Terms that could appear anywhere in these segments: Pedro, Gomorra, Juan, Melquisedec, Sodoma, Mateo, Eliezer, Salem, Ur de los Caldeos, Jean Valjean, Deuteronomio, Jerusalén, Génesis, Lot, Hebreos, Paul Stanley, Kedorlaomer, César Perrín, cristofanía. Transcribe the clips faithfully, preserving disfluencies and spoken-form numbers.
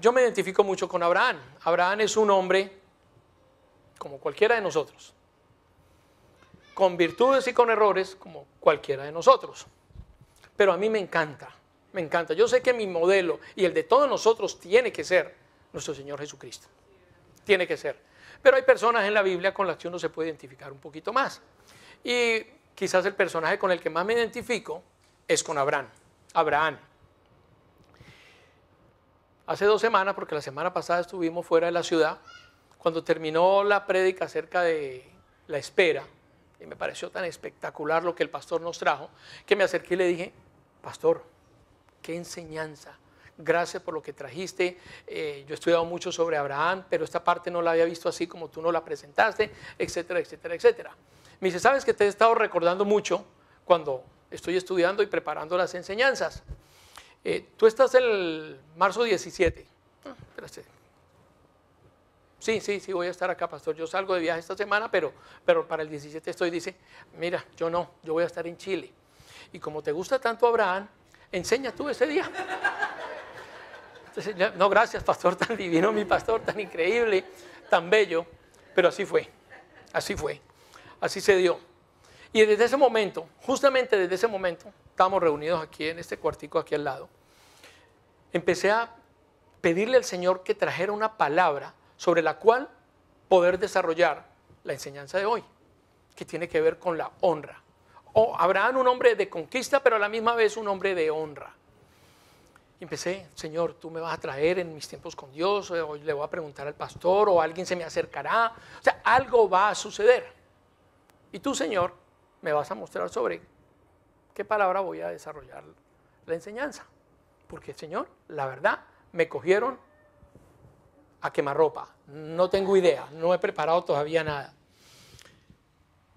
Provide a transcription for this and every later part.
yo me identifico mucho con Abraham. Abraham es un hombre como cualquiera de nosotros, con virtudes y con errores como cualquiera de nosotros. Pero a mí me encanta, me encanta. Yo sé que mi modelo y el de todos nosotros tiene que ser nuestro Señor Jesucristo. Tiene que ser. Pero hay personas en la Biblia con las que uno se puede identificar un poquito más. Y quizás el personaje con el que más me identifico es con Abraham. Abraham. Hace dos semanas, porque la semana pasada estuvimos fuera de la ciudad, cuando terminó la prédica acerca de la espera, y me pareció tan espectacular lo que el pastor nos trajo, que me acerqué y le dije, pastor, qué enseñanza, gracias por lo que trajiste, eh, yo he estudiado mucho sobre Abraham, pero esta parte no la había visto así como tú no la presentaste, etcétera, etcétera, etcétera. Me dice, ¿sabes que te he estado recordando mucho cuando estoy estudiando y preparando las enseñanzas? Eh, tú estás el marzo diecisiete. Ah, espérate. Sí, sí, sí, voy a estar acá, pastor. Yo salgo de viaje esta semana, pero, pero para el diecisiete estoy. Dice, mira, yo no, yo voy a estar en Chile. Y como te gusta tanto Abraham, enseña tú ese día. Entonces, no, gracias, pastor, tan divino, mi pastor, tan increíble, tan bello. Pero así fue, así fue, así se dio. Y desde ese momento, justamente desde ese momento, estábamos reunidos aquí en este cuartico aquí al lado, empecé a pedirle al Señor que trajera una palabra sobre la cual poder desarrollar la enseñanza de hoy, que tiene que ver con la honra. O Abraham, un hombre de conquista, pero a la misma vez un hombre de honra. Y empecé, Señor, tú me vas a traer en mis tiempos con Dios, o le voy a preguntar al pastor, o alguien se me acercará, o sea, algo va a suceder. Y tú, Señor, me vas a mostrar sobre qué palabra voy a desarrollar la enseñanza. Porque, Señor, la verdad, me cogieron a quemarropa. No tengo idea, no he preparado todavía nada.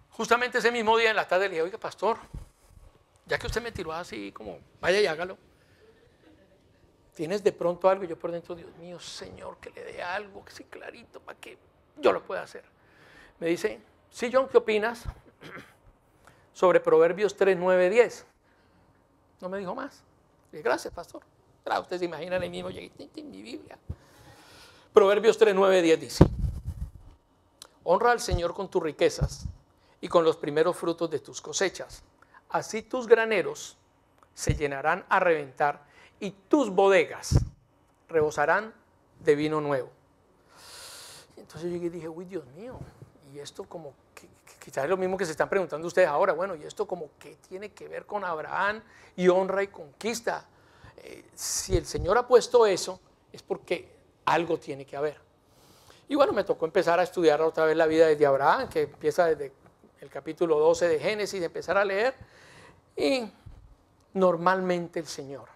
Justamente ese mismo día en la tarde le dije, oiga, pastor, ya que usted me tiró así como, vaya y hágalo. ¿Tienes de pronto algo? Y yo por dentro, Dios mío, Señor, que le dé algo, que sea clarito, para que yo lo pueda hacer. Me dice, sí, John, ¿qué opinas sobre Proverbios tres, nueve, diez? No me dijo más. Le dije, gracias, pastor. Claro, ustedes se imaginan ahí mismo, llegué, en mi Biblia. Proverbios tres, nueve, diez dice, honra al Señor con tus riquezas y con los primeros frutos de tus cosechas. Así tus graneros se llenarán a reventar y tus bodegas rebosarán de vino nuevo. Y entonces llegué y dije, uy, Dios mío, y esto como que quizás es lo mismo que se están preguntando ustedes ahora. Bueno, ¿y esto como qué tiene que ver con Abraham y honra y conquista? Eh, si el Señor ha puesto eso, es porque algo tiene que haber. Y bueno, me tocó empezar a estudiar otra vez la vida desde Abraham, que empieza desde el capítulo doce de Génesis, empezar a leer. Y normalmente el Señor,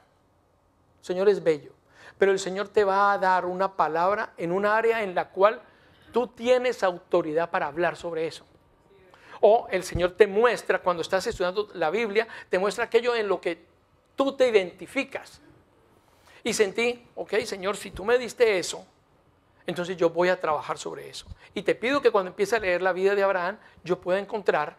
el Señor es bello, pero el Señor te va a dar una palabra en un área en la cual tú tienes autoridad para hablar sobre eso. O el Señor te muestra, cuando estás estudiando la Biblia, te muestra aquello en lo que tú te identificas. Y sentí, ok, Señor, si tú me diste eso, entonces yo voy a trabajar sobre eso. Y te pido que cuando empiece a leer la vida de Abraham, yo pueda encontrar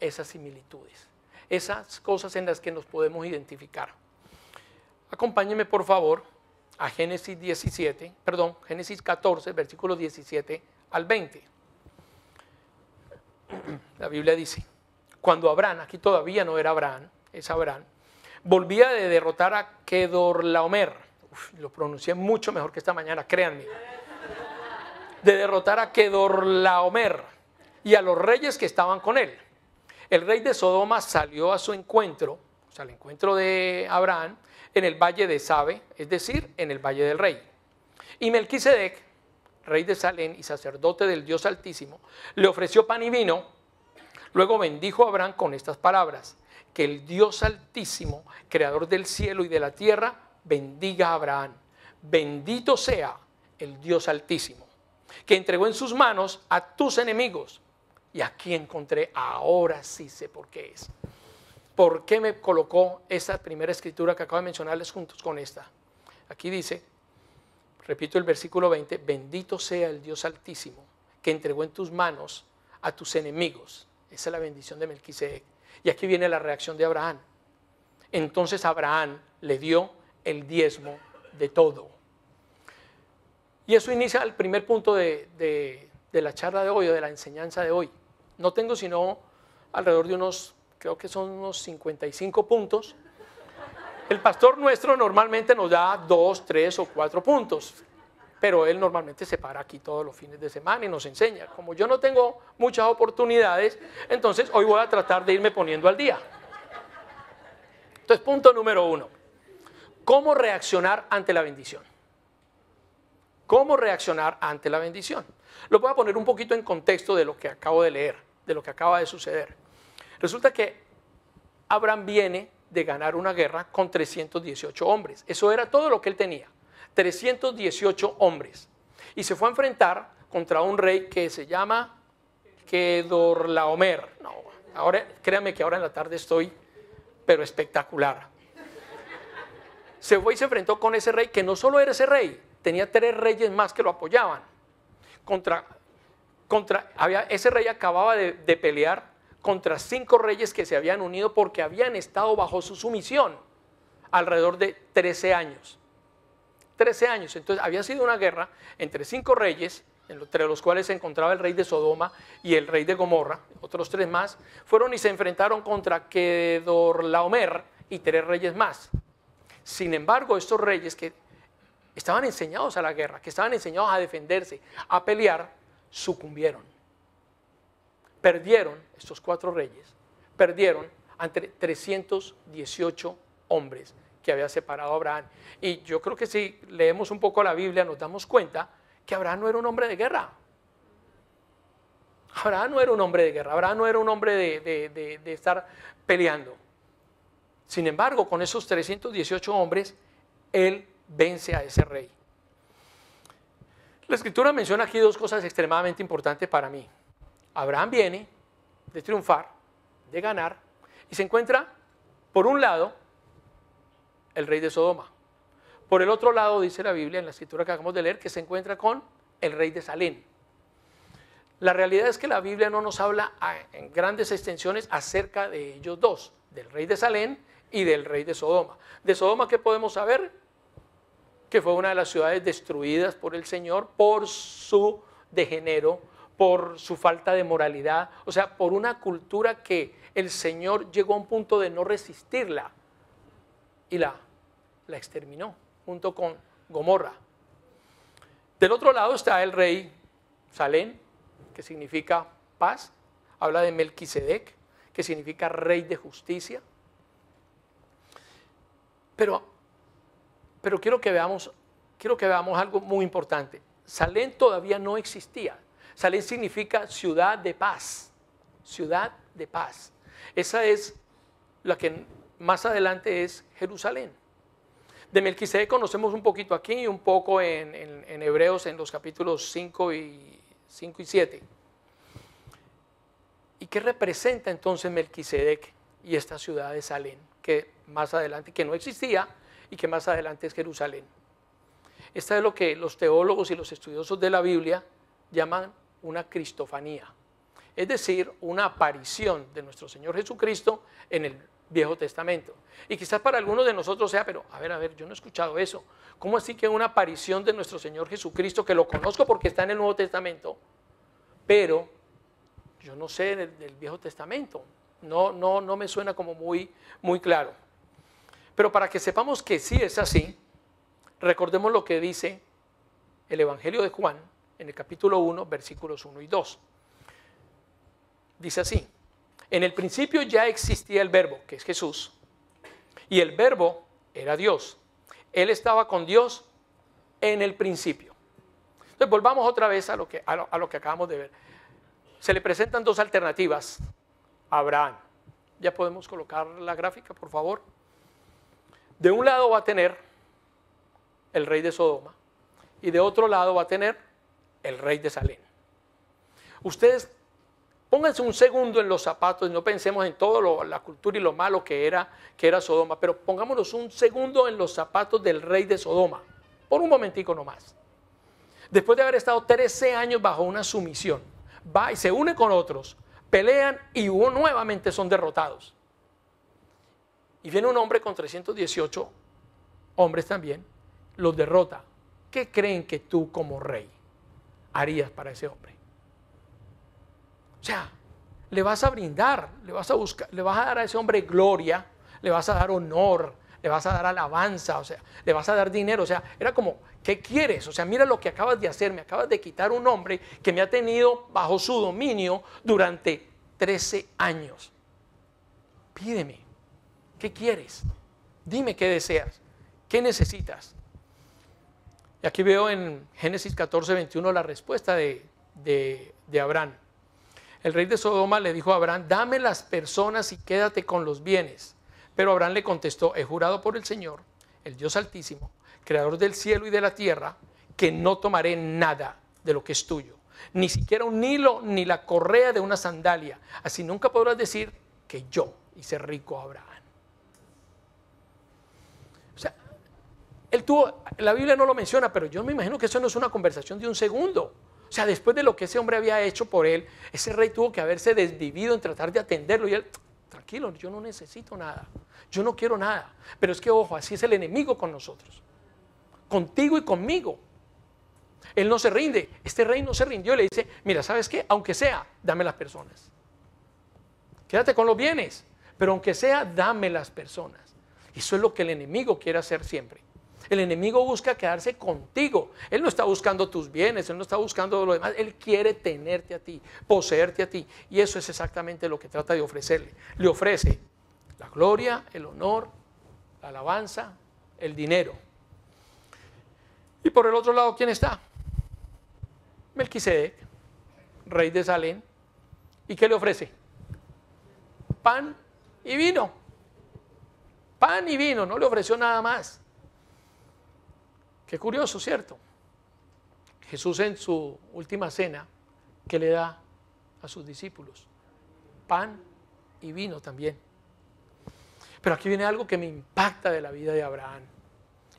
esas similitudes, esas cosas en las que nos podemos identificar. Acompáñenme, por favor, a Génesis diecisiete, perdón, Génesis catorce, versículos diecisiete al veinte. La Biblia dice, cuando Abraham, aquí todavía no era Abraham, es Abraham, volvía de derrotar a Kedorlaomer, uf, lo pronuncié mucho mejor que esta mañana, créanme, de derrotar a Kedorlaomer y a los reyes que estaban con él. El rey de Sodoma salió a su encuentro, o sea, al encuentro de Abraham, en el valle de Sabe, es decir, en el valle del rey. Y Melquisedec, rey de Salem y sacerdote del Dios Altísimo, le ofreció pan y vino. Luego bendijo a Abraham con estas palabras, que el Dios Altísimo, creador del cielo y de la tierra, bendiga a Abraham. Bendito sea el Dios Altísimo, que entregó en sus manos a tus enemigos. Y aquí encontré, ahora sí sé por qué es. ¿Por qué me colocó esa primera escritura que acabo de mencionarles juntos con esta? Aquí dice, repito el versículo veinte, bendito sea el Dios Altísimo, que entregó en tus manos a tus enemigos. Esa es la bendición de Melquisedec. Y aquí viene la reacción de Abraham. Entonces Abraham le dio el diezmo de todo. Y eso inicia el primer punto de, de, de la charla de hoy, o de la enseñanza de hoy. No tengo sino alrededor de unos, creo que son unos cincuenta y cinco puntos. El pastor nuestro normalmente nos da dos, tres o cuatro puntos, pero él normalmente se para aquí todos los fines de semana y nos enseña. Como yo no tengo muchas oportunidades, entonces hoy voy a tratar de irme poniendo al día. Entonces, punto número uno, ¿cómo reaccionar ante la bendición? ¿Cómo reaccionar ante la bendición? Lo voy a poner un poquito en contexto de lo que acabo de leer, de lo que acaba de suceder. Resulta que Abraham viene de ganar una guerra con trescientos dieciocho hombres. Eso era todo lo que él tenía, trescientos dieciocho hombres. Y se fue a enfrentar contra un rey que se llama Kedorlaomer. No, ahora, créanme que ahora en la tarde estoy, pero espectacular. Se fue y se enfrentó con ese rey, que no solo era ese rey, tenía tres reyes más que lo apoyaban. Contra, contra, había, ese rey acababa de, de pelear contra cinco reyes que se habían unido porque habían estado bajo su sumisión alrededor de trece años. trece años, entonces había sido una guerra entre cinco reyes, entre los cuales se encontraba el rey de Sodoma y el rey de Gomorra, otros tres más, fueron y se enfrentaron contra Kedorlaomer y tres reyes más. Sin embargo, estos reyes que estaban enseñados a la guerra, que estaban enseñados a defenderse, a pelear, sucumbieron. Perdieron, estos cuatro reyes, perdieron ante trescientos dieciocho hombres que había separado Abraham. Y yo creo que si leemos un poco la Biblia nos damos cuenta que Abraham no era un hombre de guerra. Abraham no era un hombre de guerra, Abraham no era un hombre de, de, de, de estar peleando. Sin embargo, con esos trescientos dieciocho hombres, él vence a ese rey. La Escritura menciona aquí dos cosas extremadamente importantes para mí. Abraham viene de triunfar, de ganar, y se encuentra, por un lado, el rey de Sodoma. Por el otro lado, dice la Biblia, en la escritura que acabamos de leer, que se encuentra con el rey de Salem. La realidad es que la Biblia no nos habla a, en grandes extensiones acerca de ellos dos, del rey de Salem y del rey de Sodoma. De Sodoma, ¿qué podemos saber? Que fue una de las ciudades destruidas por el Señor por su degenero, por su falta de moralidad, o sea, por una cultura que el Señor llegó a un punto de no resistirla y la, la exterminó, junto con Gomorra. Del otro lado está el rey Salem, que significa paz, habla de Melquisedec, que significa rey de justicia. Pero, pero quiero que veamos, quiero que veamos algo muy importante. Salem todavía no existía. Salem significa ciudad de paz, ciudad de paz. Esa es la que más adelante es Jerusalén. De Melquisedec conocemos un poquito aquí y un poco en, en, en Hebreos, en los capítulos cinco y siete. ¿Y qué representa entonces Melquisedec y esta ciudad de Salem, que más adelante, que no existía y que más adelante es Jerusalén? Esta es lo que los teólogos y los estudiosos de la Biblia llaman una cristofanía, es decir, una aparición de nuestro Señor Jesucristo en el Viejo Testamento. Y quizás para algunos de nosotros sea, pero a ver, a ver, yo no he escuchado eso. ¿Cómo así que una aparición de nuestro Señor Jesucristo, que lo conozco porque está en el Nuevo Testamento, pero yo no sé del, del Viejo Testamento? No, no, no me suena como muy, muy claro. Pero para que sepamos que sí es así, recordemos lo que dice el Evangelio de Juan, en el capítulo uno, versículos uno y dos. Dice así: en el principio ya existía el verbo, que es Jesús, y el verbo era Dios. Él estaba con Dios en el principio. Entonces volvamos otra vez a lo que, a lo, a lo que acabamos de ver. Se le presentan dos alternativas a Abraham. Ya podemos colocar la gráfica, por favor. De un lado va a tener el rey de Sodoma y de otro lado va a tener el rey de Salem. Ustedes pónganse un segundo en los zapatos, no pensemos en toda la cultura y lo malo que era, que era Sodoma, pero pongámonos un segundo en los zapatos del rey de Sodoma, por un momentico nomás. Después de haber estado trece años bajo una sumisión, va y se une con otros, pelean y nuevamente son derrotados. Y viene un hombre con trescientos dieciocho hombres también, los derrota. ¿Qué creen que tú como rey harías para ese hombre? O sea, le vas a brindar, le vas a buscar, le vas a dar a ese hombre gloria, le vas a dar honor, le vas a dar alabanza, o sea, le vas a dar dinero. O sea, era como, ¿qué quieres? O sea, mira lo que acabas de hacer, me acabas de quitar un hombre que me ha tenido bajo su dominio durante trece años. Pídeme, ¿qué quieres? Dime qué deseas, qué necesitas. Y aquí veo en Génesis catorce, veintiuno la respuesta de, de, de Abraham. El rey de Sodoma le dijo a Abraham, dame las personas y quédate con los bienes. Pero Abraham le contestó, he jurado por el Señor, el Dios Altísimo, Creador del cielo y de la tierra, que no tomaré nada de lo que es tuyo, ni siquiera un hilo, ni la correa de una sandalia. Así nunca podrás decir que yo hice rico a Abraham. O sea, él tuvo, la Biblia no lo menciona, pero yo me imagino que eso no es una conversación de un segundo. O sea, después de lo que ese hombre había hecho por él, ese rey tuvo que haberse desvivido en tratar de atenderlo. Y él, tranquilo, yo no necesito nada. Yo no quiero nada. Pero es que, ojo, así es el enemigo con nosotros. Contigo y conmigo. Él no se rinde. Este rey no se rindió y le dice, mira, ¿sabes qué? Aunque sea, dame las personas. Quédate con los bienes. Pero aunque sea, dame las personas. Eso es lo que el enemigo quiere hacer siempre. El enemigo busca quedarse contigo. Él no está buscando tus bienes, él no está buscando lo demás. Él quiere tenerte a ti, poseerte a ti. Y eso es exactamente lo que trata de ofrecerle. Le ofrece la gloria, el honor, la alabanza, el dinero. Y por el otro lado, ¿quién está? Melquisedec, rey de Salem. ¿Y qué le ofrece? Pan y vino. Pan y vino, no le ofreció nada más. Qué curioso, ¿cierto? Jesús en su última cena, ¿qué le da a sus discípulos? Pan y vino también. Pero aquí viene algo que me impacta de la vida de Abraham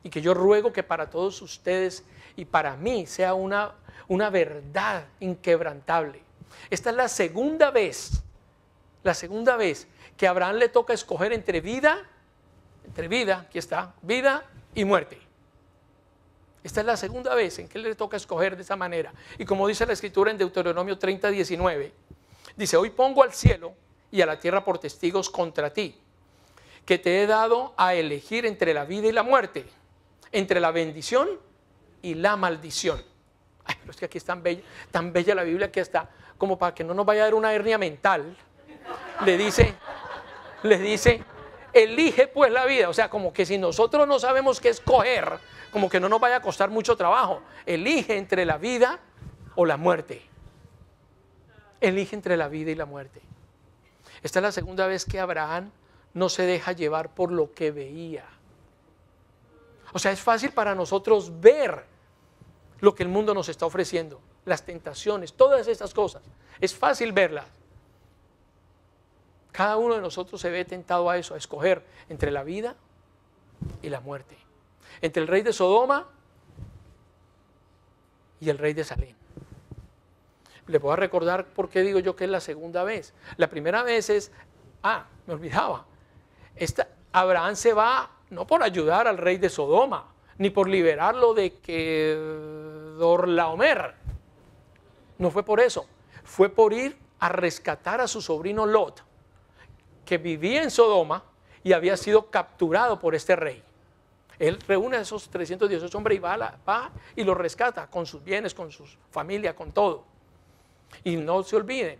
y que yo ruego que para todos ustedes y para mí sea una, una verdad inquebrantable. Esta es la segunda vez, la segunda vez que a Abraham le toca escoger entre vida, entre vida, aquí está, vida y muerte. Esta es la segunda vez en que le toca escoger de esa manera. Y como dice la Escritura en Deuteronomio treinta, diecinueve, dice, hoy pongo al cielo y a la tierra por testigos contra ti, que te he dado a elegir entre la vida y la muerte, entre la bendición y la maldición. Ay, pero es que aquí es tan bella, tan bella la Biblia que está, como para que no nos vaya a dar una hernia mental, le dice, le dice, elige pues la vida. O sea, como que si nosotros no sabemos qué escoger, como que no nos vaya a costar mucho trabajo. Elige entre la vida o la muerte. Elige entre la vida y la muerte. Esta es la segunda vez que Abraham no se deja llevar por lo que veía. O sea, es fácil para nosotros ver lo que el mundo nos está ofreciendo, las tentaciones, todas estas cosas. Es fácil verlas. Cada uno de nosotros se ve tentado a eso, a escoger entre la vida y la muerte. Entre el rey de Sodoma y el rey de Salem. Les voy a recordar por qué digo yo que es la segunda vez. La primera vez es, ah, me olvidaba, esta, Abraham se va no por ayudar al rey de Sodoma, ni por liberarlo de Kedorlaomer. No fue por eso, fue por ir a rescatar a su sobrino Lot, que vivía en Sodoma y había sido capturado por este rey. Él reúne a esos trescientos dieciocho hombres y va, la, va y los rescata con sus bienes, con su familia, con todo. Y no se olviden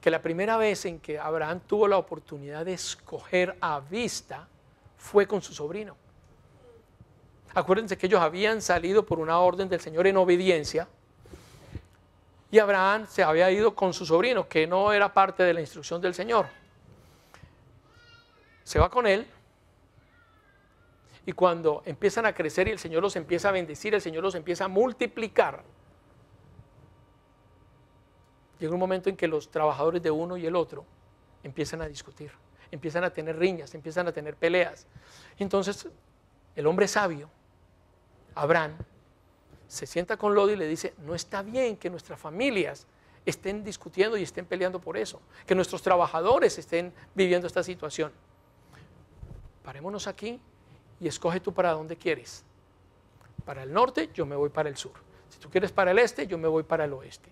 que la primera vez en que Abraham tuvo la oportunidad de escoger a vista fue con su sobrino. Acuérdense que ellos habían salido por una orden del Señor en obediencia y Abraham se había ido con su sobrino, que no era parte de la instrucción del Señor. Se va con él. Y cuando empiezan a crecer y el Señor los empieza a bendecir, el Señor los empieza a multiplicar. Llega un momento en que los trabajadores de uno y el otro empiezan a discutir, empiezan a tener riñas, empiezan a tener peleas. Entonces el hombre sabio, Abraham, se sienta con Lot y le dice, no está bien que nuestras familias estén discutiendo y estén peleando por eso, que nuestros trabajadores estén viviendo esta situación. Parémonos aquí y escoge tú para dónde quieres. Para el norte, yo me voy para el sur. Si tú quieres para el este, yo me voy para el oeste.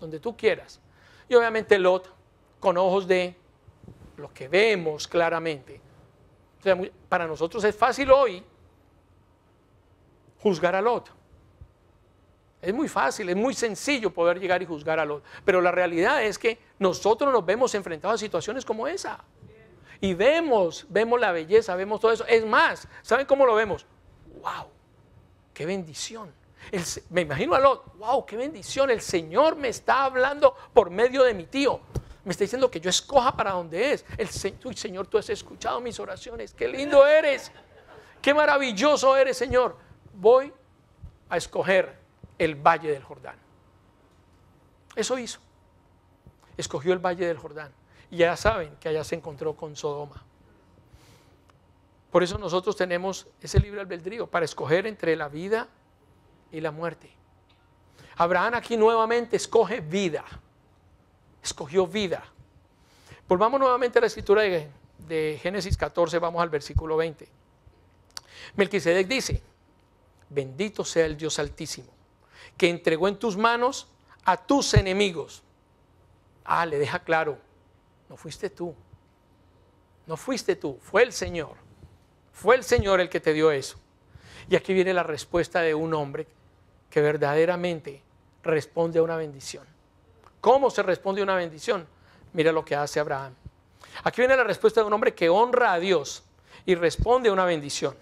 Donde tú quieras. Y obviamente Lot, con ojos de lo que vemos claramente. O sea, muy, para nosotros es fácil hoy juzgar a Lot. Es muy fácil, es muy sencillo poder llegar y juzgar a Lot. Pero la realidad es que nosotros nos vemos enfrentados a situaciones como esa. Y vemos, vemos la belleza, vemos todo eso. Es más, ¿saben cómo lo vemos? ¡Wow! ¡Qué bendición! El, me imagino a Lot, ¡wow! ¡Qué bendición! El Señor me está hablando por medio de mi tío. Me está diciendo que yo escoja para donde es. El Señor, Señor, tú has escuchado mis oraciones. ¡Qué lindo eres! ¡Qué maravilloso eres, Señor! Voy a escoger el Valle del Jordán. Eso hizo. Escogió el Valle del Jordán. Y ya saben que allá se encontró con Sodoma. Por eso nosotros tenemos ese libre albedrío para escoger entre la vida y la muerte. Abraham aquí nuevamente escoge vida. Escogió vida. Volvamos nuevamente a la escritura de, de Génesis catorce, vamos al versículo veinte. Melquisedec dice: bendito sea el Dios Altísimo, que entregó en tus manos a tus enemigos. Ah, le deja claro, no fuiste tú, no fuiste tú, fue el Señor, fue el Señor el que te dio eso. Y aquí viene la respuesta de un hombre que verdaderamente responde a una bendición. ¿Cómo se responde a una bendición? Mira lo que hace Abraham. Aquí viene la respuesta de un hombre que honra a Dios y responde a una bendición.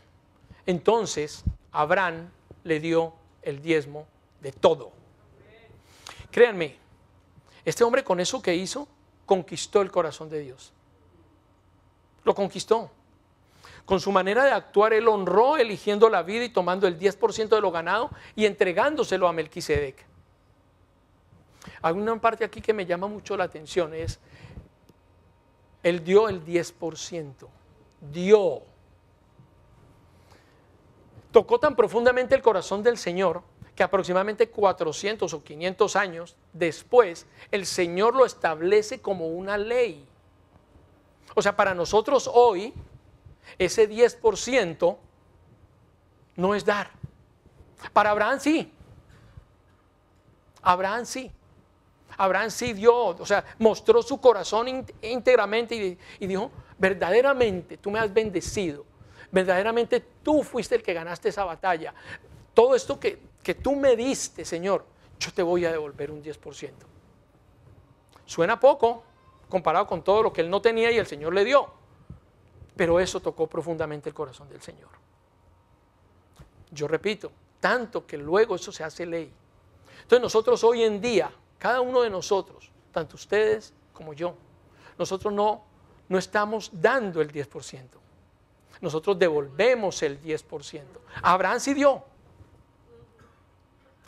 Entonces, Abraham le dio el diezmo de todo. Créanme, este hombre con eso que hizo, conquistó el corazón de Dios. Lo conquistó. Con su manera de actuar, él honró eligiendo la vida y tomando el diez por ciento de lo ganado y entregándoselo a Melquisedec. Hay una parte aquí que me llama mucho la atención, es, él dio el diez por ciento, dio. Tocó tan profundamente el corazón del Señor que aproximadamente cuatrocientos o quinientos años después el Señor lo establece como una ley. O sea, para nosotros hoy ese diez por ciento no es dar. Para Abraham sí. Abraham sí. Abraham sí dio, o sea, mostró su corazón íntegramente y, y dijo, verdaderamente tú me has bendecido. Verdaderamente tú fuiste el que ganaste esa batalla. Todo esto que, que tú me diste, Señor, yo te voy a devolver un diez por ciento. Suena poco comparado con todo lo que él no tenía y el Señor le dio. Pero eso tocó profundamente el corazón del Señor. Yo repito, tanto que luego eso se hace ley. Entonces nosotros hoy en día, cada uno de nosotros, tanto ustedes como yo, nosotros no, no estamos dando el diez por ciento. Nosotros devolvemos el diez por ciento. Abraham sí dio.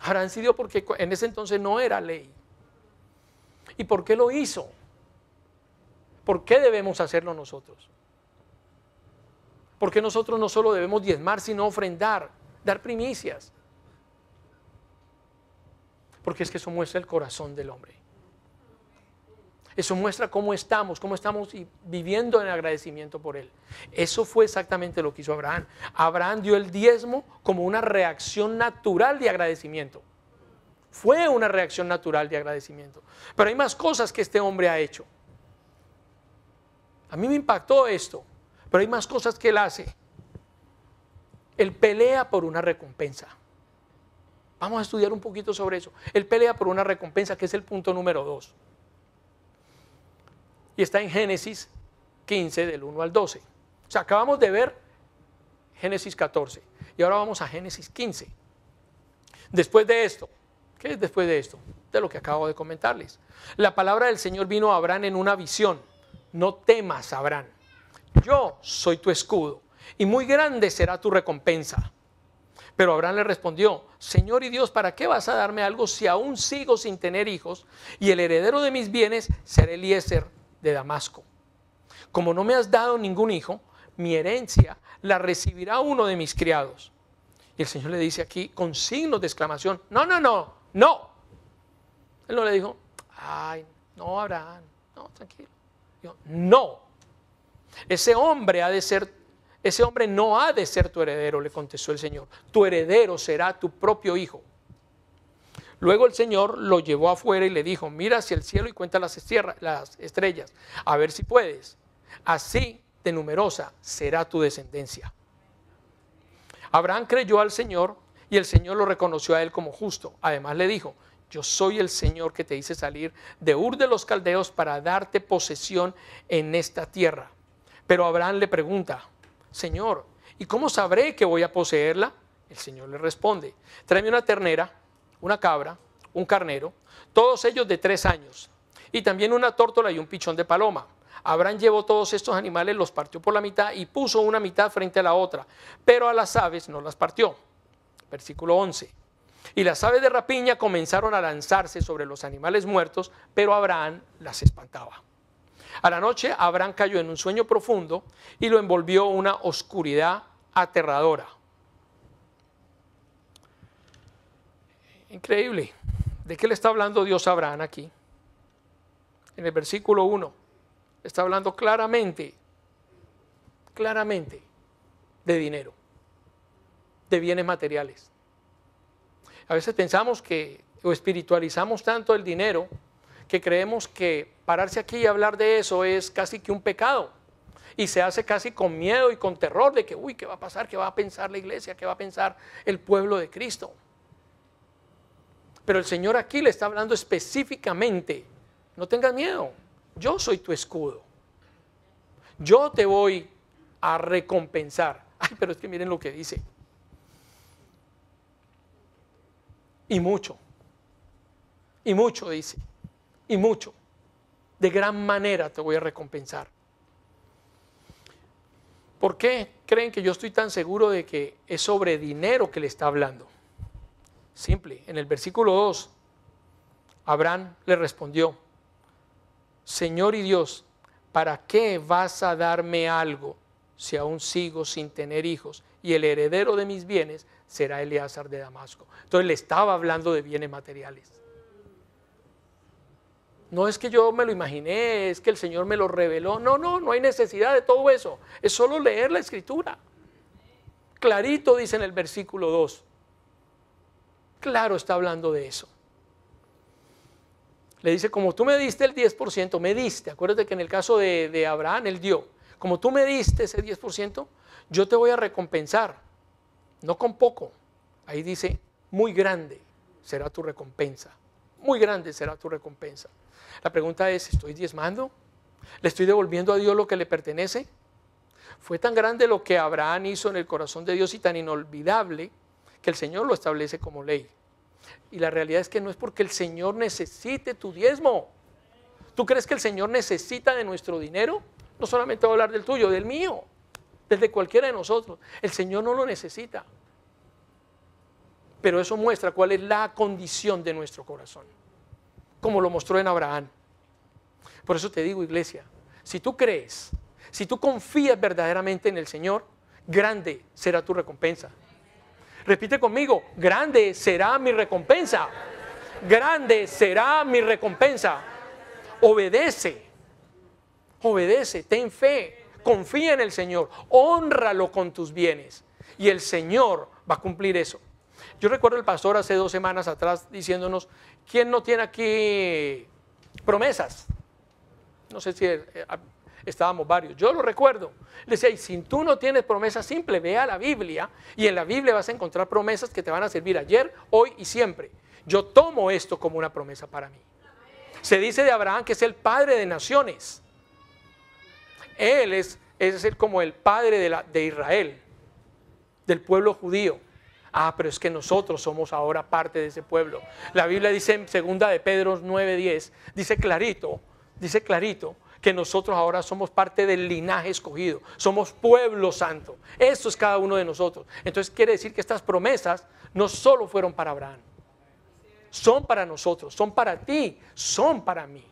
Abraham sí dio porque en ese entonces no era ley. ¿Y por qué lo hizo? ¿Por qué debemos hacerlo nosotros? Porque nosotros no solo debemos diezmar, sino ofrendar, dar primicias. Porque es que eso muestra el corazón del hombre. Eso muestra cómo estamos, cómo estamos viviendo en agradecimiento por él. Eso fue exactamente lo que hizo Abraham. Abraham dio el diezmo como una reacción natural de agradecimiento. Fue una reacción natural de agradecimiento. Pero hay más cosas que este hombre ha hecho. A mí me impactó esto, pero hay más cosas que él hace. Él pelea por una recompensa. Vamos a estudiar un poquito sobre eso. Él pelea por una recompensa, que es el punto número dos. Y está en Génesis quince del uno al doce. O sea, acabamos de ver Génesis catorce. Y ahora vamos a Génesis quince. Después de esto, ¿qué es después de esto? De lo que acabo de comentarles. La palabra del Señor vino a Abraham en una visión. No temas, Abraham. Yo soy tu escudo y muy grande será tu recompensa. Pero Abraham le respondió, Señor y Dios, ¿para qué vas a darme algo si aún sigo sin tener hijos? Y el heredero de mis bienes será Eliezer de Damasco. Como no me has dado ningún hijo, mi herencia la recibirá uno de mis criados. Y el Señor le dice aquí con signos de exclamación, no, no, no, no. Él no le dijo, ay, no, Abraham, no, tranquilo. Dijo, no, ese hombre ha de ser Ese hombre no ha de ser tu heredero, le contestó el Señor. Tu heredero será tu propio hijo. Luego el Señor lo llevó afuera y le dijo, mira hacia el cielo y cuenta las estrellas, a ver si puedes. Así de numerosa será tu descendencia. Abraham creyó al Señor y el Señor lo reconoció a él como justo. Además le dijo, yo soy el Señor que te hice salir de Ur de los Caldeos para darte posesión en esta tierra. Pero Abraham le pregunta, Señor, ¿y cómo sabré que voy a poseerla? El Señor le responde, tráeme una ternera, una cabra, un carnero, todos ellos de tres años, y también una tórtola y un pichón de paloma. Abraham llevó todos estos animales, los partió por la mitad y puso una mitad frente a la otra, pero a las aves no las partió. Versículo once. Y las aves de rapiña comenzaron a lanzarse sobre los animales muertos, pero Abraham las espantaba. A la noche Abraham cayó en un sueño profundo y lo envolvió una oscuridad aterradora. Increíble. ¿De qué le está hablando Dios a Abraham aquí? En el versículo uno está hablando claramente, claramente de dinero, de bienes materiales. A veces pensamos que o espiritualizamos tanto el dinero que creemos que pararse aquí y hablar de eso es casi que un pecado. Y se hace casi con miedo y con terror de que, uy, ¿qué va a pasar? ¿Qué va a pensar la iglesia? ¿Qué va a pensar el pueblo de Cristo? Pero el Señor aquí le está hablando específicamente. No tengas miedo. Yo soy tu escudo. Yo te voy a recompensar. Ay, pero es que miren lo que dice. Y mucho, y mucho dice, y mucho, de gran manera te voy a recompensar. ¿Por qué creen que yo estoy tan seguro de que es sobre dinero que le está hablando? Simple, en el versículo dos, Abraham le respondió, Señor y Dios, ¿para qué vas a darme algo si aún sigo sin tener hijos? Y el heredero de mis bienes será Eliezer de Damasco. Entonces le estaba hablando de bienes materiales. No es que yo me lo imaginé, es que el Señor me lo reveló. No, no, no hay necesidad de todo eso. Es solo leer la Escritura. Clarito dice en el versículo dos. Claro está hablando de eso. Le dice, como tú me diste el diez por ciento, me diste. Acuérdate que en el caso de, de Abraham, él dio. Como tú me diste ese diez por ciento, yo te voy a recompensar, no con poco. Ahí dice, muy grande será tu recompensa. Muy grande será tu recompensa. La pregunta es, ¿estoy diezmando? ¿Le estoy devolviendo a Dios lo que le pertenece? Fue tan grande lo que Abraham hizo en el corazón de Dios y tan inolvidable que el Señor lo establece como ley. Y la realidad es que no es porque el Señor necesite tu diezmo. ¿Tú crees que el Señor necesita de nuestro dinero? No solamente voy a hablar del tuyo, del mío. Desde cualquiera de nosotros. El Señor no lo necesita. Pero eso muestra cuál es la condición de nuestro corazón. Como lo mostró en Abraham. Por eso te digo, iglesia, si tú crees, si tú confías verdaderamente en el Señor, grande será tu recompensa. Repite conmigo, grande será mi recompensa. Grande será mi recompensa. Obedece. Obedece, ten fe. Confía en el Señor, hónralo con tus bienes y el Señor va a cumplir eso. Yo recuerdo al pastor hace dos semanas atrás diciéndonos, ¿quién no tiene aquí promesas? No sé si estábamos varios, yo lo recuerdo. Le decía, y si tú no tienes promesas, simple, ve a la Biblia y en la Biblia vas a encontrar promesas que te van a servir ayer, hoy y siempre. Yo tomo esto como una promesa para mí. Se dice de Abraham que es el padre de naciones. Él es, es el, como el padre de, la, de Israel, del pueblo judío. Ah, pero es que nosotros somos ahora parte de ese pueblo. La Biblia dice en segunda de Pedro nueve diez, dice clarito, dice clarito que nosotros ahora somos parte del linaje escogido, somos pueblo santo. Eso es cada uno de nosotros. Entonces quiere decir que estas promesas no solo fueron para Abraham, son para nosotros, son para ti, son para mí.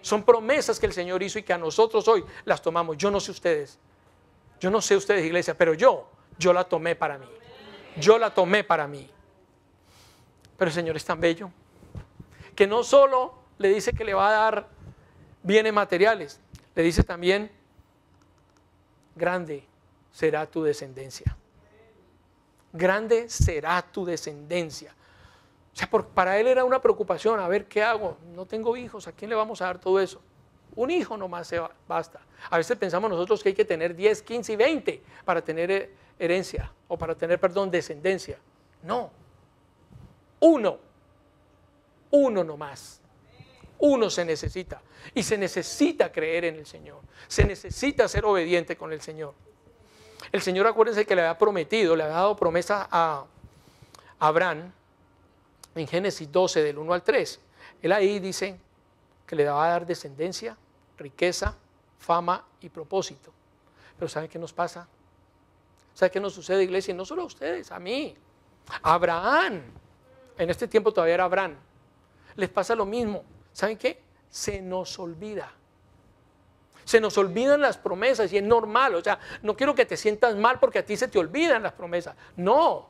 Son promesas que el Señor hizo y que a nosotros hoy las tomamos. Yo no sé ustedes, yo no sé ustedes, iglesia, pero yo, yo la tomé para mí. Yo la tomé para mí. Pero el Señor es tan bello que no solo le dice que le va a dar bienes materiales, le dice también, grande será tu descendencia. Grande será tu descendencia. O sea, por, para él era una preocupación, a ver qué hago, no tengo hijos, ¿a quién le vamos a dar todo eso? Un hijo nomás se va, basta. A veces pensamos nosotros que hay que tener diez, quince y veinte para tener herencia, o para tener, perdón, descendencia. No, uno, uno nomás, uno se necesita, y se necesita creer en el Señor, se necesita ser obediente con el Señor. El Señor, acuérdense que le había prometido, le había dado promesa a Abraham en Génesis doce del uno al tres. Él ahí dice que le va a dar descendencia, riqueza, fama y propósito. Pero ¿saben qué nos pasa? ¿Saben qué nos sucede, iglesia? Y no solo a ustedes, a mí. Abraham, en este tiempo todavía era Abraham, les pasa lo mismo. ¿Saben qué? Se nos olvida. Se nos olvidan las promesas y es normal. O sea, no quiero que te sientas mal porque a ti se te olvidan las promesas. No,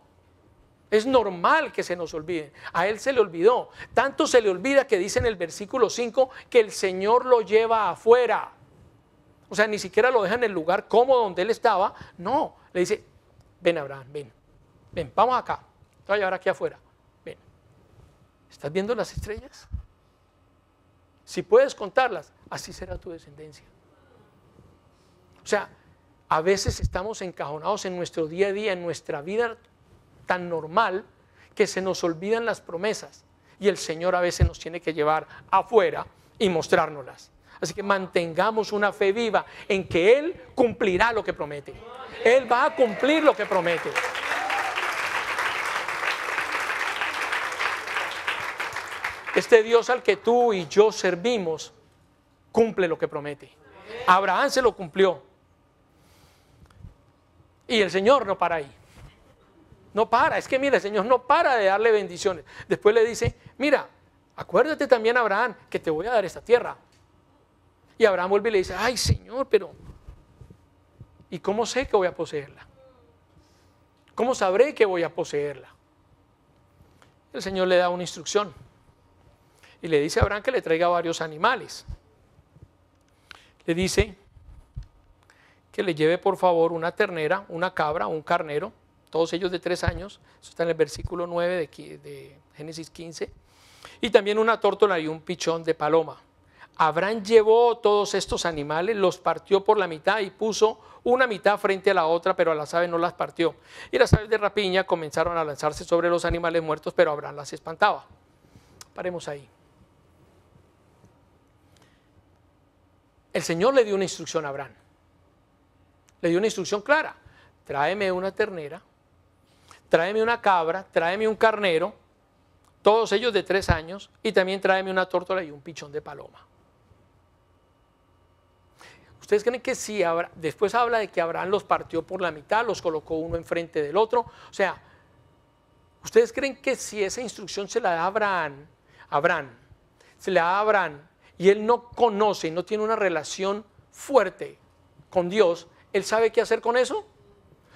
es normal que se nos olviden. A él se le olvidó. Tanto se le olvida que dice en el versículo cinco que el Señor lo lleva afuera. O sea, ni siquiera lo deja en el lugar cómodo donde él estaba. No, le dice, ven Abraham, ven, ven, vamos acá. Te voy a llevar aquí afuera. Ven, ¿estás viendo las estrellas? Si puedes contarlas, así será tu descendencia. O sea, a veces estamos encajonados en nuestro día a día, en nuestra vida tan normal, que se nos olvidan las promesas. Y el Señor a veces nos tiene que llevar afuera y mostrárnoslas. Así que mantengamos una fe viva en que Él cumplirá lo que promete. Él va a cumplir lo que promete. Este Dios al que tú y yo servimos, cumple lo que promete. Abraham se lo cumplió. Y el Señor no para ahí. No para, es que mira, el Señor no para de darle bendiciones. Después le dice, mira, acuérdate también, Abraham, que te voy a dar esta tierra. Y Abraham vuelve y le dice, ay Señor, pero ¿y cómo sé que voy a poseerla? ¿Cómo sabré que voy a poseerla? El Señor le da una instrucción. Y le dice a Abraham que le traiga varios animales. Le dice que le lleve por favor una ternera, una cabra, un carnero, todos ellos de tres años. Eso está en el versículo nueve de, de Génesis quince. Y también una tórtola y un pichón de paloma. Abraham llevó todos estos animales, los partió por la mitad y puso una mitad frente a la otra, pero a las aves no las partió. Y las aves de rapiña comenzaron a lanzarse sobre los animales muertos, pero Abraham las espantaba. Paremos ahí. El Señor le dio una instrucción a Abraham, le dio una instrucción clara, tráeme una ternera, tráeme una cabra, tráeme un carnero, todos ellos de tres años, y también tráeme una tórtola y un pichón de paloma. ¿Ustedes creen que sí? Abra, después habla de que Abraham los partió por la mitad, los colocó uno enfrente del otro, o sea, ¿ustedes creen que si esa instrucción se la da Abraham, Abraham, se la da Abraham, y él no conoce y no tiene una relación fuerte con Dios, ¿él sabe qué hacer con eso?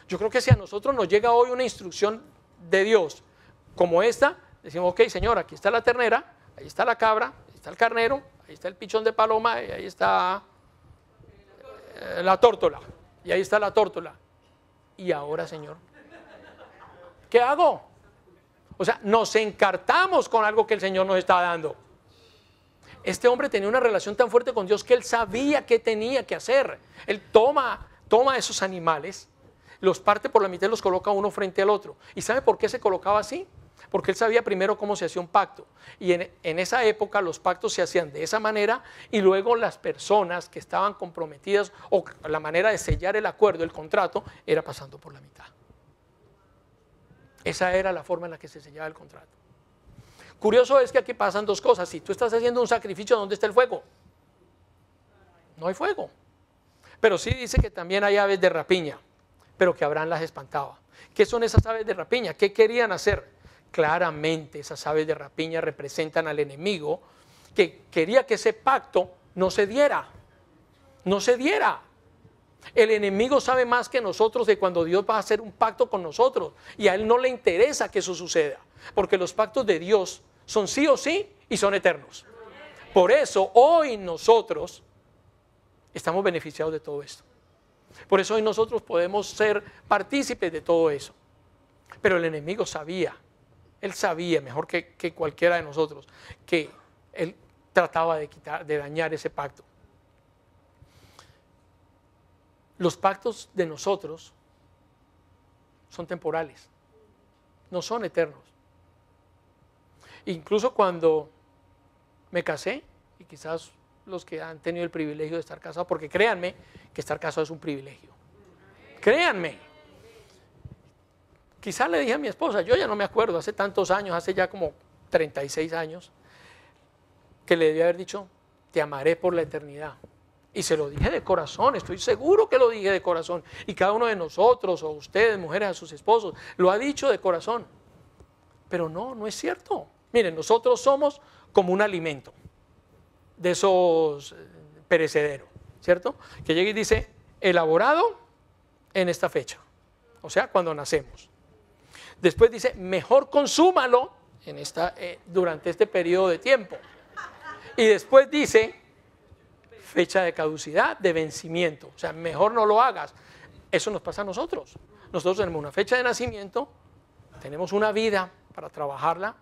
Yo creo que si a nosotros nos llega hoy una instrucción de Dios como esta, decimos, ok, Señor, aquí está la ternera, ahí está la cabra, ahí está el carnero, ahí está el pichón de paloma, y ahí está eh, la tórtola, y ahí está la tórtola. Y ahora, Señor, ¿qué hago? O sea, nos encartamos con algo que el Señor nos está dando. Este hombre tenía una relación tan fuerte con Dios que él sabía qué tenía que hacer. Él toma, toma esos animales, los parte por la mitad y los coloca uno frente al otro. ¿Y sabe por qué se colocaba así? Porque él sabía primero cómo se hacía un pacto. Y en, en esa época los pactos se hacían de esa manera y luego las personas que estaban comprometidas o la manera de sellar el acuerdo, el contrato, era pasando por la mitad. Esa era la forma en la que se sellaba el contrato. Curioso es que aquí pasan dos cosas. Si tú estás haciendo un sacrificio, ¿dónde está el fuego? No hay fuego. Pero sí dice que también hay aves de rapiña, pero que Abraham las espantaba. ¿Qué son esas aves de rapiña? ¿Qué querían hacer? Claramente esas aves de rapiña representan al enemigo que quería que ese pacto no se diera. No se diera. El enemigo sabe más que nosotros de cuando Dios va a hacer un pacto con nosotros. Y a él no le interesa que eso suceda, porque los pactos de Dios son sí o sí y son eternos. Por eso hoy nosotros estamos beneficiados de todo esto. Por eso hoy nosotros podemos ser partícipes de todo eso. Pero el enemigo sabía, él sabía mejor que, que cualquiera de nosotros, que él trataba de, quitar, de dañar ese pacto. Los pactos de nosotros son temporales, no son eternos. Incluso cuando me casé, y quizás los que han tenido el privilegio de estar casados, porque créanme que estar casado es un privilegio. Créanme. Quizás le dije a mi esposa, yo ya no me acuerdo, hace tantos años, hace ya como treinta y seis años, que le debí haber dicho, te amaré por la eternidad. Y se lo dije de corazón, estoy seguro que lo dije de corazón. Y cada uno de nosotros, o ustedes, mujeres, a sus esposos, lo ha dicho de corazón. Pero no, no es cierto. Miren, nosotros somos como un alimento de esos perecederos, ¿cierto? Que llega y dice, elaborado en esta fecha, o sea, cuando nacemos. Después dice, mejor consúmalo en esta, eh, durante este periodo de tiempo. Y después dice, fecha de caducidad, de vencimiento, o sea, mejor no lo hagas. Eso nos pasa a nosotros. Nosotros tenemos una fecha de nacimiento, tenemos una vida para trabajarla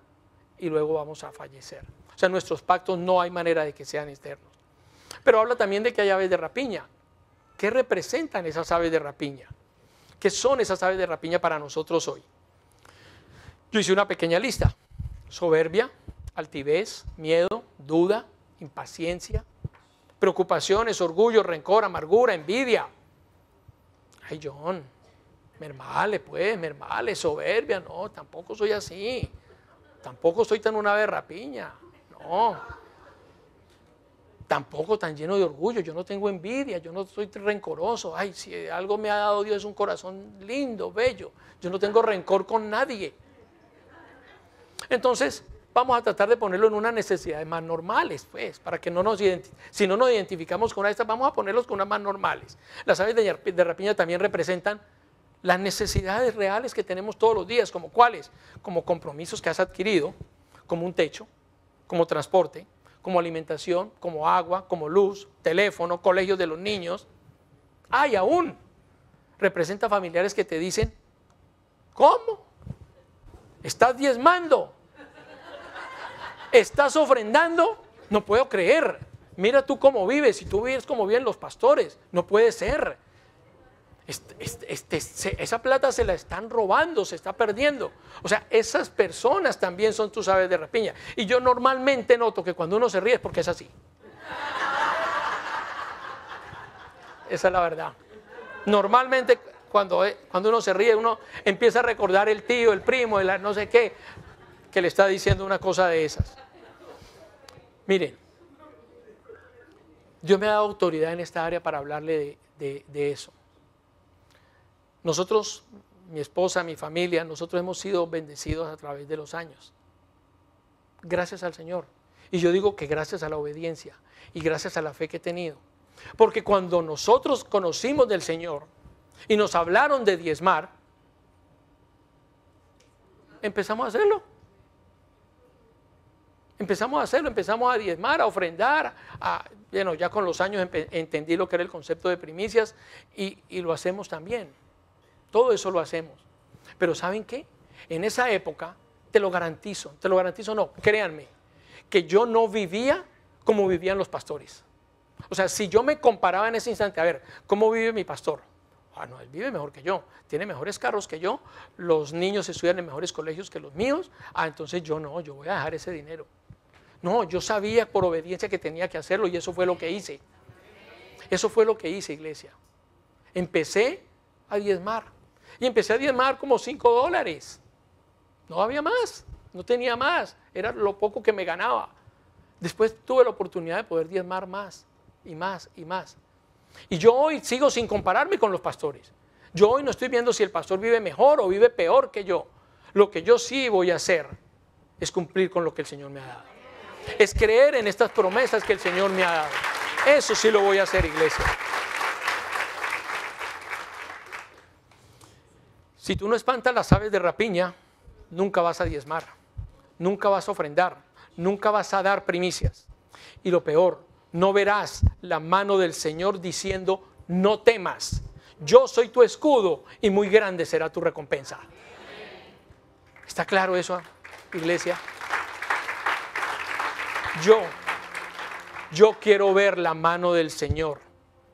y luego vamos a fallecer. O sea, nuestros pactos no hay manera de que sean externos. Pero habla también de que hay aves de rapiña. ¿Qué representan esas aves de rapiña? ¿Qué son esas aves de rapiña para nosotros hoy? Yo hice una pequeña lista. Soberbia, altivez, miedo, duda, impaciencia, preocupaciones, orgullo, rencor, amargura, envidia. Ay, John, mermale pues, mermale, soberbia, no, tampoco soy así. Tampoco soy tan una ave de rapiña, no. Tampoco tan lleno de orgullo, yo no tengo envidia, yo no soy rencoroso. Ay, si algo me ha dado Dios es un corazón lindo, bello. Yo no tengo rencor con nadie. Entonces, vamos a tratar de ponerlo en unas necesidades más normales, pues, para que no nos identifiquemos. Si no nos identificamos con estas, vamos a ponerlos con unas más normales. Las aves de rapiña también representan las necesidades reales que tenemos todos los días, como cuáles, como compromisos que has adquirido, como un techo, como transporte, como alimentación, como agua, como luz, teléfono, colegios de los niños. Ah, y aún representa familiares que te dicen, ¿cómo? ¿Estás diezmando? ¿Estás ofrendando? No puedo creer. Mira tú cómo vives, si tú vives como viven los pastores, no puede ser. Este, este, este, se, esa plata se la están robando, se está perdiendo. O sea, esas personas también son tus aves de rapiña. Y yo normalmente noto que cuando uno se ríe es porque es así. Esa es la verdad. Normalmente cuando, cuando uno se ríe, uno empieza a recordar el tío, el primo, el no sé qué, que le está diciendo una cosa de esas. Miren, Dios me ha dado autoridad en esta área para hablarle de, de, de eso. Nosotros, mi esposa, mi familia, nosotros hemos sido bendecidos a través de los años. Gracias al Señor. Y yo digo que gracias a la obediencia y gracias a la fe que he tenido. Porque cuando nosotros conocimos del Señor y nos hablaron de diezmar, empezamos a hacerlo. Empezamos a hacerlo, empezamos a diezmar, a ofrendar. A, bueno, ya con los años entendí lo que era el concepto de primicias y, y lo hacemos también. Todo eso lo hacemos. Pero ¿saben qué? En esa época, te lo garantizo, te lo garantizo no, créanme, que yo no vivía como vivían los pastores. O sea, si yo me comparaba en ese instante, a ver, ¿cómo vive mi pastor? Ah, no, él vive mejor que yo, tiene mejores carros que yo, los niños estudian en mejores colegios que los míos, ah, entonces yo no, yo voy a dejar ese dinero. No, yo sabía por obediencia que tenía que hacerlo y eso fue lo que hice. Eso fue lo que hice, iglesia. Empecé a diezmar. Y empecé a diezmar como cinco dólares. No había más, no tenía más. Era lo poco que me ganaba. Después tuve la oportunidad de poder diezmar más y más y más. Y yo hoy sigo sin compararme con los pastores. Yo hoy no estoy viendo si el pastor vive mejor o vive peor que yo. Lo que yo sí voy a hacer es cumplir con lo que el Señor me ha dado. Es creer en estas promesas que el Señor me ha dado. Eso sí lo voy a hacer, iglesia. Si tú no espantas las aves de rapiña, nunca vas a diezmar, nunca vas a ofrendar, nunca vas a dar primicias. Y lo peor, no verás la mano del Señor diciendo, no temas, yo soy tu escudo y muy grande será tu recompensa. ¿Está claro eso, iglesia? Yo, yo quiero ver la mano del Señor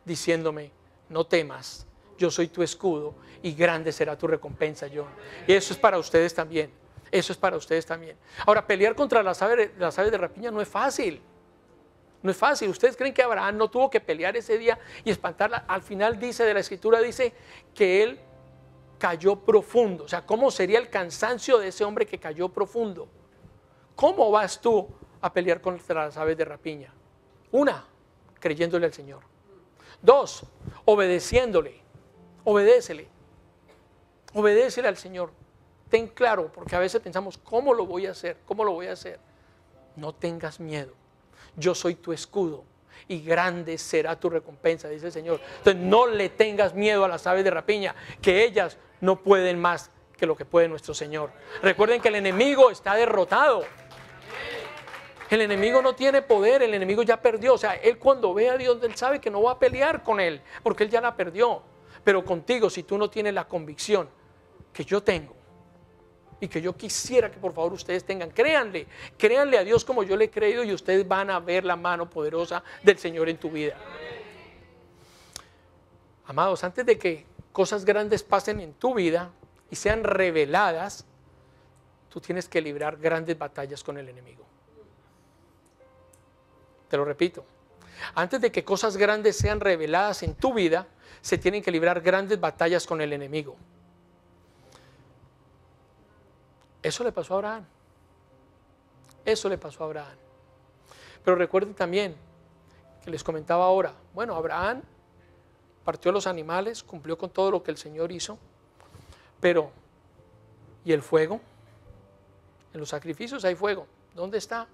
diciéndome, no temas, yo soy tu escudo y grande será tu recompensa, John. Y eso es para ustedes también, eso es para ustedes también. Ahora, pelear contra las aves, las aves de rapiña no es fácil. No es fácil. ¿Ustedes creen que Abraham no tuvo que pelear ese día y espantarla? Al final dice de la escritura, dice que él cayó profundo. O sea, ¿cómo sería el cansancio de ese hombre que cayó profundo? ¿Cómo vas tú a pelear contra las aves de rapiña? Una, creyéndole al Señor. Dos, obedeciéndole. Obedécele. Obedécele al Señor. Ten claro, porque a veces pensamos, ¿cómo lo voy a hacer? ¿Cómo lo voy a hacer? No tengas miedo. Yo soy tu escudo y grande será tu recompensa, dice el Señor. Entonces no le tengas miedo a las aves de rapiña, que ellas no pueden más que lo que puede nuestro Señor. Recuerden que el enemigo está derrotado. El enemigo no tiene poder, el enemigo ya perdió. O sea, él cuando ve a Dios, él sabe que no va a pelear con él, porque él ya la perdió. Pero contigo, si tú no tienes la convicción que yo tengo, y que yo quisiera que por favor ustedes tengan, créanle, créanle a Dios como yo le he creído, y ustedes van a ver la mano poderosa del Señor en tu vida. Amados, antes de que cosas grandes pasen en tu vida y sean reveladas, tú tienes que librar grandes batallas con el enemigo. Te lo repito, antes de que cosas grandes sean reveladas en tu vida, se tienen que librar grandes batallas con el enemigo. Eso le pasó a Abraham. Eso le pasó a Abraham. Pero recuerden también que les comentaba ahora, bueno, Abraham partió los animales, cumplió con todo lo que el Señor hizo, pero ¿y el fuego? En los sacrificios hay fuego. ¿Dónde está?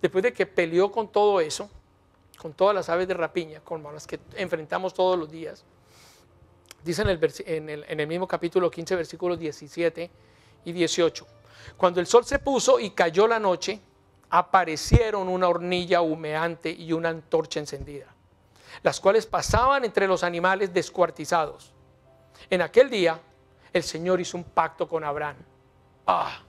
Después de que peleó con todo eso, con todas las aves de rapiña, con las que enfrentamos todos los días, dice en el, en el, en el mismo capítulo quince, versículos diecisiete y dieciocho. Cuando el sol se puso y cayó la noche, aparecieron una hornilla humeante y una antorcha encendida, las cuales pasaban entre los animales descuartizados. En aquel día, el Señor hizo un pacto con Abraham. ¡Ah!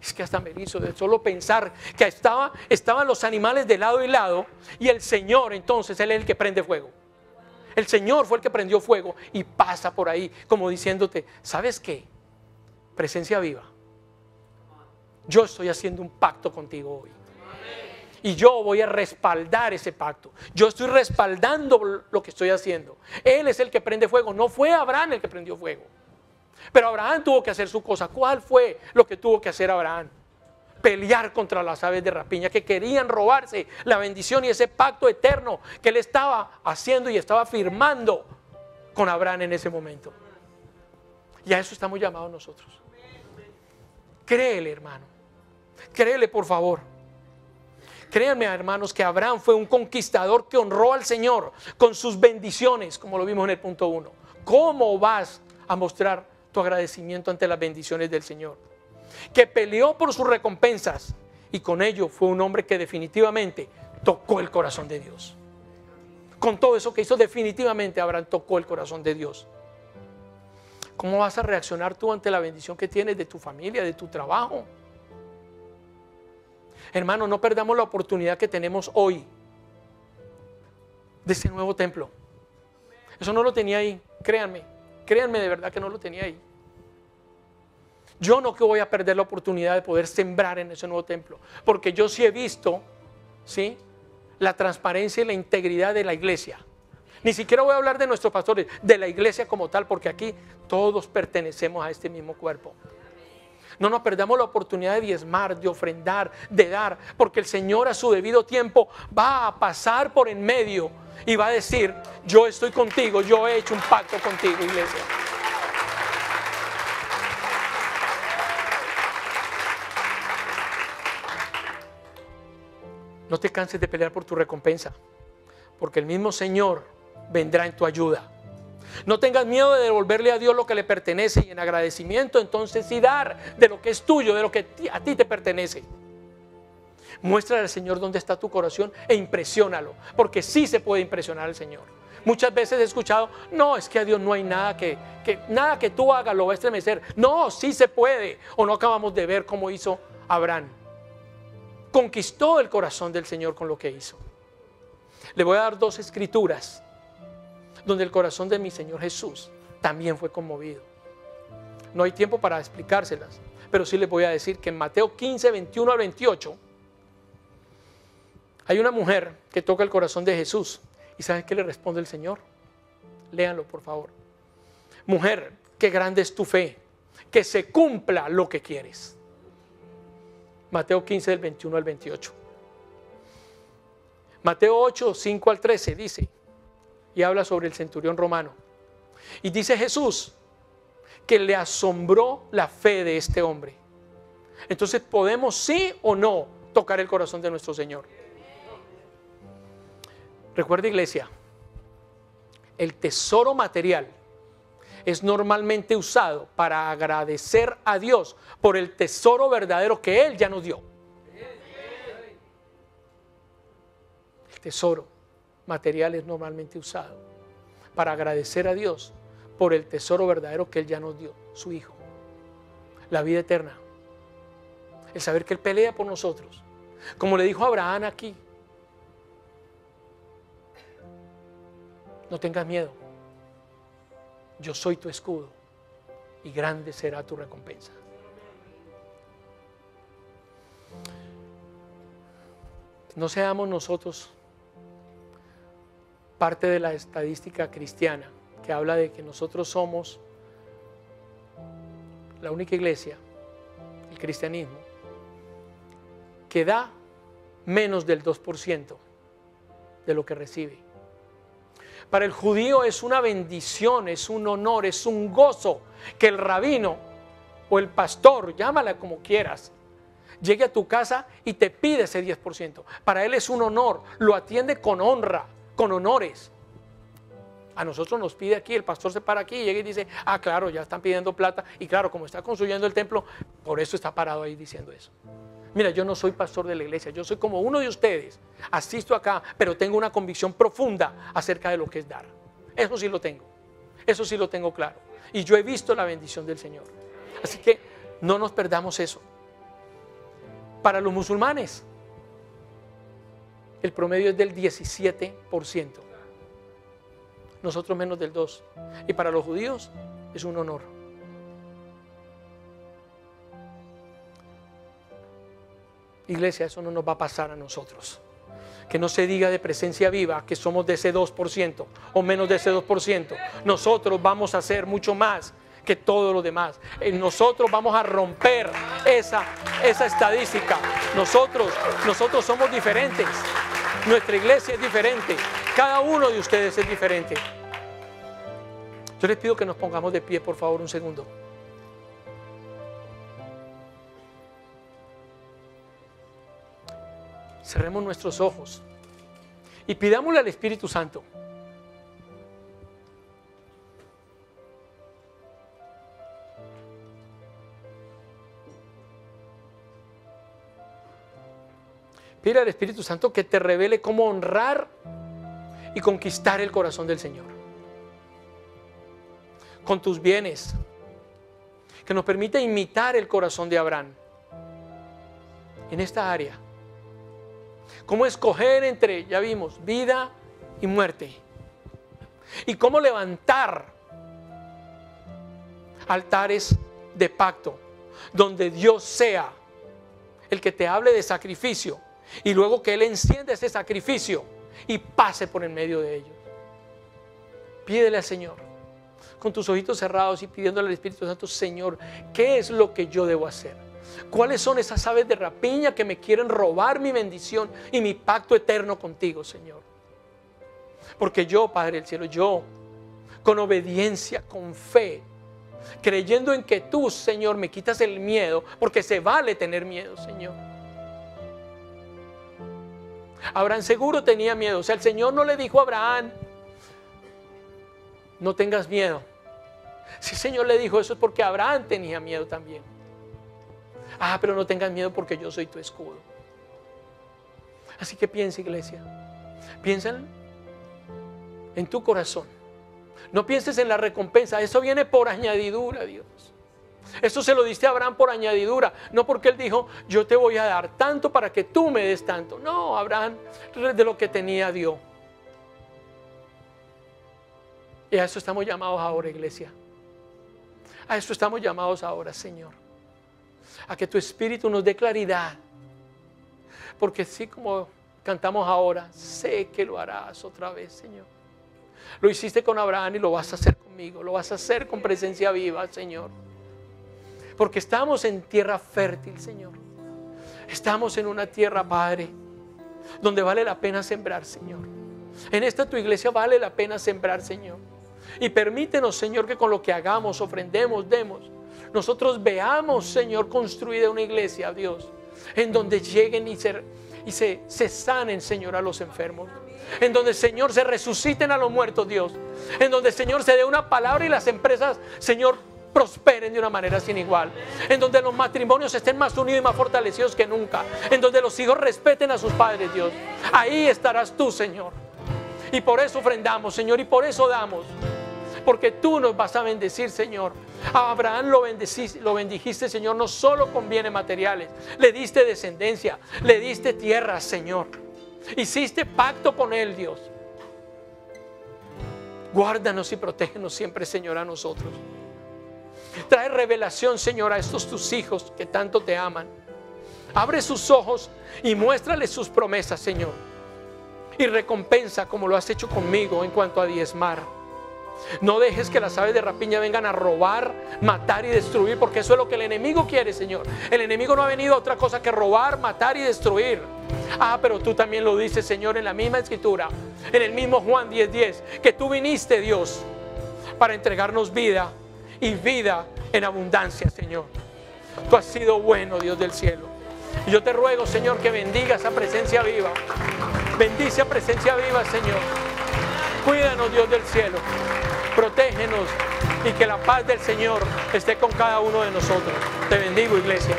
Es que hasta me hizo de solo pensar que estaba, estaban los animales de lado y lado, y el Señor, entonces, Él es el que prende fuego. El Señor fue el que prendió fuego y pasa por ahí como diciéndote, ¿sabes qué? Presencia viva, yo estoy haciendo un pacto contigo hoy y yo voy a respaldar ese pacto. Yo estoy respaldando lo que estoy haciendo. Él es el que prende fuego. No fue Abraham el que prendió fuego, pero Abraham tuvo que hacer su cosa. ¿Cuál fue lo que tuvo que hacer Abraham? Pelear contra las aves de rapiña que querían robarse la bendición y ese pacto eterno que él estaba haciendo y estaba firmando con Abraham en ese momento. Y a eso estamos llamados nosotros. Créele, hermano, créele, por favor. Créanme, hermanos, que Abraham fue un conquistador que honró al Señor con sus bendiciones, como lo vimos en el punto uno. ¿Cómo vas a mostrar tu agradecimiento ante las bendiciones del Señor? Que peleó por sus recompensas y con ello fue un hombre que definitivamente tocó el corazón de Dios. Con todo eso que hizo, definitivamente Abraham tocó el corazón de Dios. ¿Cómo vas a reaccionar tú ante la bendición que tienes de tu familia, de tu trabajo? Hermano, no perdamos la oportunidad que tenemos hoy de este nuevo templo. Eso no lo tenía ahí, créanme, créanme de verdad que no lo tenía ahí. Yo no que voy a perder la oportunidad de poder sembrar en ese nuevo templo, porque yo sí he visto, ¿sí?, la transparencia y la integridad de la iglesia. Ni siquiera voy a hablar de nuestros pastores, de la iglesia como tal, porque aquí todos pertenecemos a este mismo cuerpo. No nos perdamos la oportunidad de diezmar, de ofrendar, de dar, porque el Señor a su debido tiempo va a pasar por en medio y va a decir, yo estoy contigo, yo he hecho un pacto contigo, iglesia. No te canses de pelear por tu recompensa, porque el mismo Señor vendrá en tu ayuda. No tengas miedo de devolverle a Dios lo que le pertenece, y en agradecimiento entonces sí dar de lo que es tuyo, de lo que a ti te pertenece. Muéstrale al Señor dónde está tu corazón e impresiónalo, porque sí se puede impresionar al Señor. Muchas veces he escuchado, no, es que a Dios no hay nada que, que, nada que tú hagas lo va a estremecer. No, sí se puede. O no acabamos de ver cómo hizo Abraham. Conquistó el corazón del Señor con lo que hizo. Le voy a dar dos escrituras donde el corazón de mi Señor Jesús también fue conmovido. No hay tiempo para explicárselas, pero sí les voy a decir que en Mateo quince, veintiuno al veintiocho hay una mujer que toca el corazón de Jesús. ¿Y sabes qué le responde el Señor? Léanlo, por favor. Mujer, qué grande es tu fe, que se cumpla lo que quieres. Mateo quince, del veintiuno al veintiocho. Mateo ocho, cinco al trece dice, y habla sobre el centurión romano. Y dice Jesús que le asombró la fe de este hombre. Entonces, ¿podemos sí o no tocar el corazón de nuestro Señor? Recuerda, iglesia, el tesoro material es normalmente usado para agradecer a Dios por el tesoro verdadero que Él ya nos dio. El tesoro material es normalmente usado para agradecer a Dios por el tesoro verdadero que Él ya nos dio, su Hijo, la vida eterna. El saber que Él pelea por nosotros, como le dijo Abraham aquí. No tengas miedo, yo soy tu escudo y grande será tu recompensa. No seamos nosotros parte de la estadística cristiana que habla de que nosotros somos la única iglesia, el cristianismo, que da menos del dos por ciento de lo que recibe. Para el judío es una bendición, es un honor, es un gozo que el rabino o el pastor, llámala como quieras, llegue a tu casa y te pide ese diez por ciento. Para él es un honor, lo atiende con honra, con honores. A nosotros nos pide aquí, el pastor se para aquí y llega y dice, ah, claro, ya están pidiendo plata. Y claro, como está construyendo el templo, por eso está parado ahí diciendo eso. Mira, yo no soy pastor de la iglesia, yo soy como uno de ustedes, asisto acá, pero tengo una convicción profunda acerca de lo que es dar. Eso sí lo tengo, eso sí lo tengo claro. Y yo he visto la bendición del Señor. Así que no nos perdamos eso. Para los musulmanes, el promedio es del diecisiete por ciento. Nosotros menos del dos por ciento. Y para los judíos es un honor. Iglesia, eso no nos va a pasar a nosotros. Que no se diga de Presencia Viva que somos de ese dos por ciento o menos de ese dos por ciento. Nosotros vamos a hacer mucho más que todo lo demás. Nosotros vamos a romper esa, esa estadística. Nosotros, nosotros somos diferentes. Nuestra iglesia es diferente. Cada uno de ustedes es diferente. Yo les pido que nos pongamos de pie, por favor, un segundo. Cerremos nuestros ojos y pidámosle al Espíritu Santo pide al Espíritu Santo que te revele cómo honrar y conquistar el corazón del Señor con tus bienes, que nos permite imitar el corazón de Abraham en esta área. Cómo escoger entre, ya vimos, vida y muerte. Y cómo levantar altares de pacto, donde Dios sea el que te hable de sacrificio y luego que Él encienda ese sacrificio y pase por en medio de ellos. Pídele al Señor, con tus ojitos cerrados y pidiéndole al Espíritu Santo, Señor, ¿qué es lo que yo debo hacer? ¿Cuáles son esas aves de rapiña que me quieren robar mi bendición y mi pacto eterno contigo, Señor? Porque yo, Padre del Cielo, yo, con obediencia, con fe, creyendo en que tú, Señor, me quitas el miedo, porque se vale tener miedo, Señor. Abraham seguro tenía miedo. O sea, el Señor no le dijo a Abraham, no tengas miedo. Si el Señor le dijo eso es porque Abraham tenía miedo también. Ah, pero no tengas miedo porque yo soy tu escudo. Así que piensa, iglesia, piensa en tu corazón. No pienses en la recompensa, eso viene por añadidura, Dios. Eso se lo diste a Abraham por añadidura, no porque él dijo, yo te voy a dar tanto para que tú me des tanto. No, Abraham de lo que tenía dio. Y a eso estamos llamados ahora, iglesia. A eso estamos llamados ahora, Señor. A que tu Espíritu nos dé claridad. Porque así como cantamos ahora, sé que lo harás otra vez, Señor. Lo hiciste con Abraham y lo vas a hacer conmigo. Lo vas a hacer con Presencia Viva, Señor. Porque estamos en tierra fértil, Señor. Estamos en una tierra, Padre, donde vale la pena sembrar, Señor. En esta tu iglesia vale la pena sembrar, Señor. Y permítenos, Señor, que con lo que hagamos, ofrendemos, demos, nosotros veamos, Señor, construida una iglesia, Dios, en donde lleguen y se, y se, se sanen, Señor, a los enfermos. En donde, Señor, se resuciten a los muertos, Dios. En donde, Señor, se dé una palabra y las empresas, Señor, prosperen de una manera sin igual. En donde los matrimonios estén más unidos y más fortalecidos que nunca. En donde los hijos respeten a sus padres, Dios. Ahí estarás tú, Señor. Y por eso ofrendamos, Señor, y por eso damos. Porque tú nos vas a bendecir, Señor. A Abraham lo, lo bendijiste, Señor, no solo con bienes materiales. Le diste descendencia, le diste tierra, Señor. Hiciste pacto con él, Dios. Guárdanos y protégenos siempre, Señor, a nosotros. Trae revelación, Señor, a estos tus hijos que tanto te aman. Abre sus ojos y muéstrales sus promesas, Señor. Y recompensa como lo has hecho conmigo en cuanto a diezmar. No dejes que las aves de rapiña vengan a robar, matar y destruir, porque eso es lo que el enemigo quiere, Señor. El enemigo no ha venido a otra cosa que robar, matar y destruir. Ah, pero tú también lo dices, Señor, en la misma escritura, en el mismo Juan diez diez, que tú viniste, Dios, para entregarnos vida y vida en abundancia, Señor. Tú has sido bueno, Dios del cielo. Y yo te ruego, Señor, que bendiga esa Presencia Viva. Bendice a Presencia Viva, Señor. Cuídanos, Dios del cielo. Protégenos y que la paz del Señor esté con cada uno de nosotros. Te bendigo, iglesia.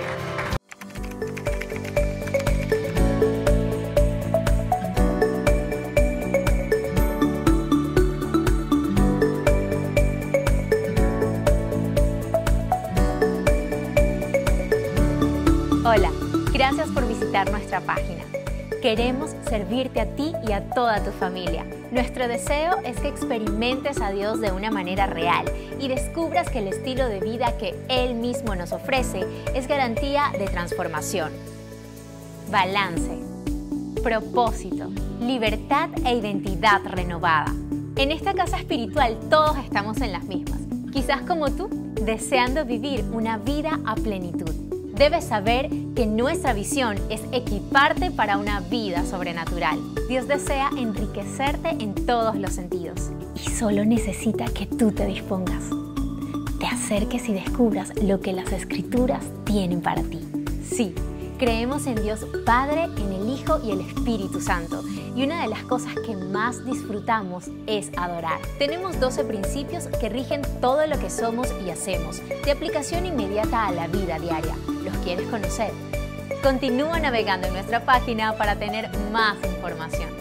Hola, gracias por visitar nuestra página. Queremos servirte a ti y a toda tu familia. Nuestro deseo es que experimentes a Dios de una manera real y descubras que el estilo de vida que Él mismo nos ofrece es garantía de transformación. Balance, propósito, libertad e identidad renovada. En esta casa espiritual todos estamos en las mismas, quizás como tú, deseando vivir una vida a plenitud. Debes saber que nuestra visión es equiparte para una vida sobrenatural. Dios desea enriquecerte en todos los sentidos y solo necesita que tú te dispongas. Te acerques y descubras lo que las Escrituras tienen para ti. Sí, creemos en Dios Padre, en el Hijo y el Espíritu Santo. Y una de las cosas que más disfrutamos es adorar. Tenemos doce principios que rigen todo lo que somos y hacemos, de aplicación inmediata a la vida diaria. ¿Los quieres conocer? Continúa navegando en nuestra página para tener más información.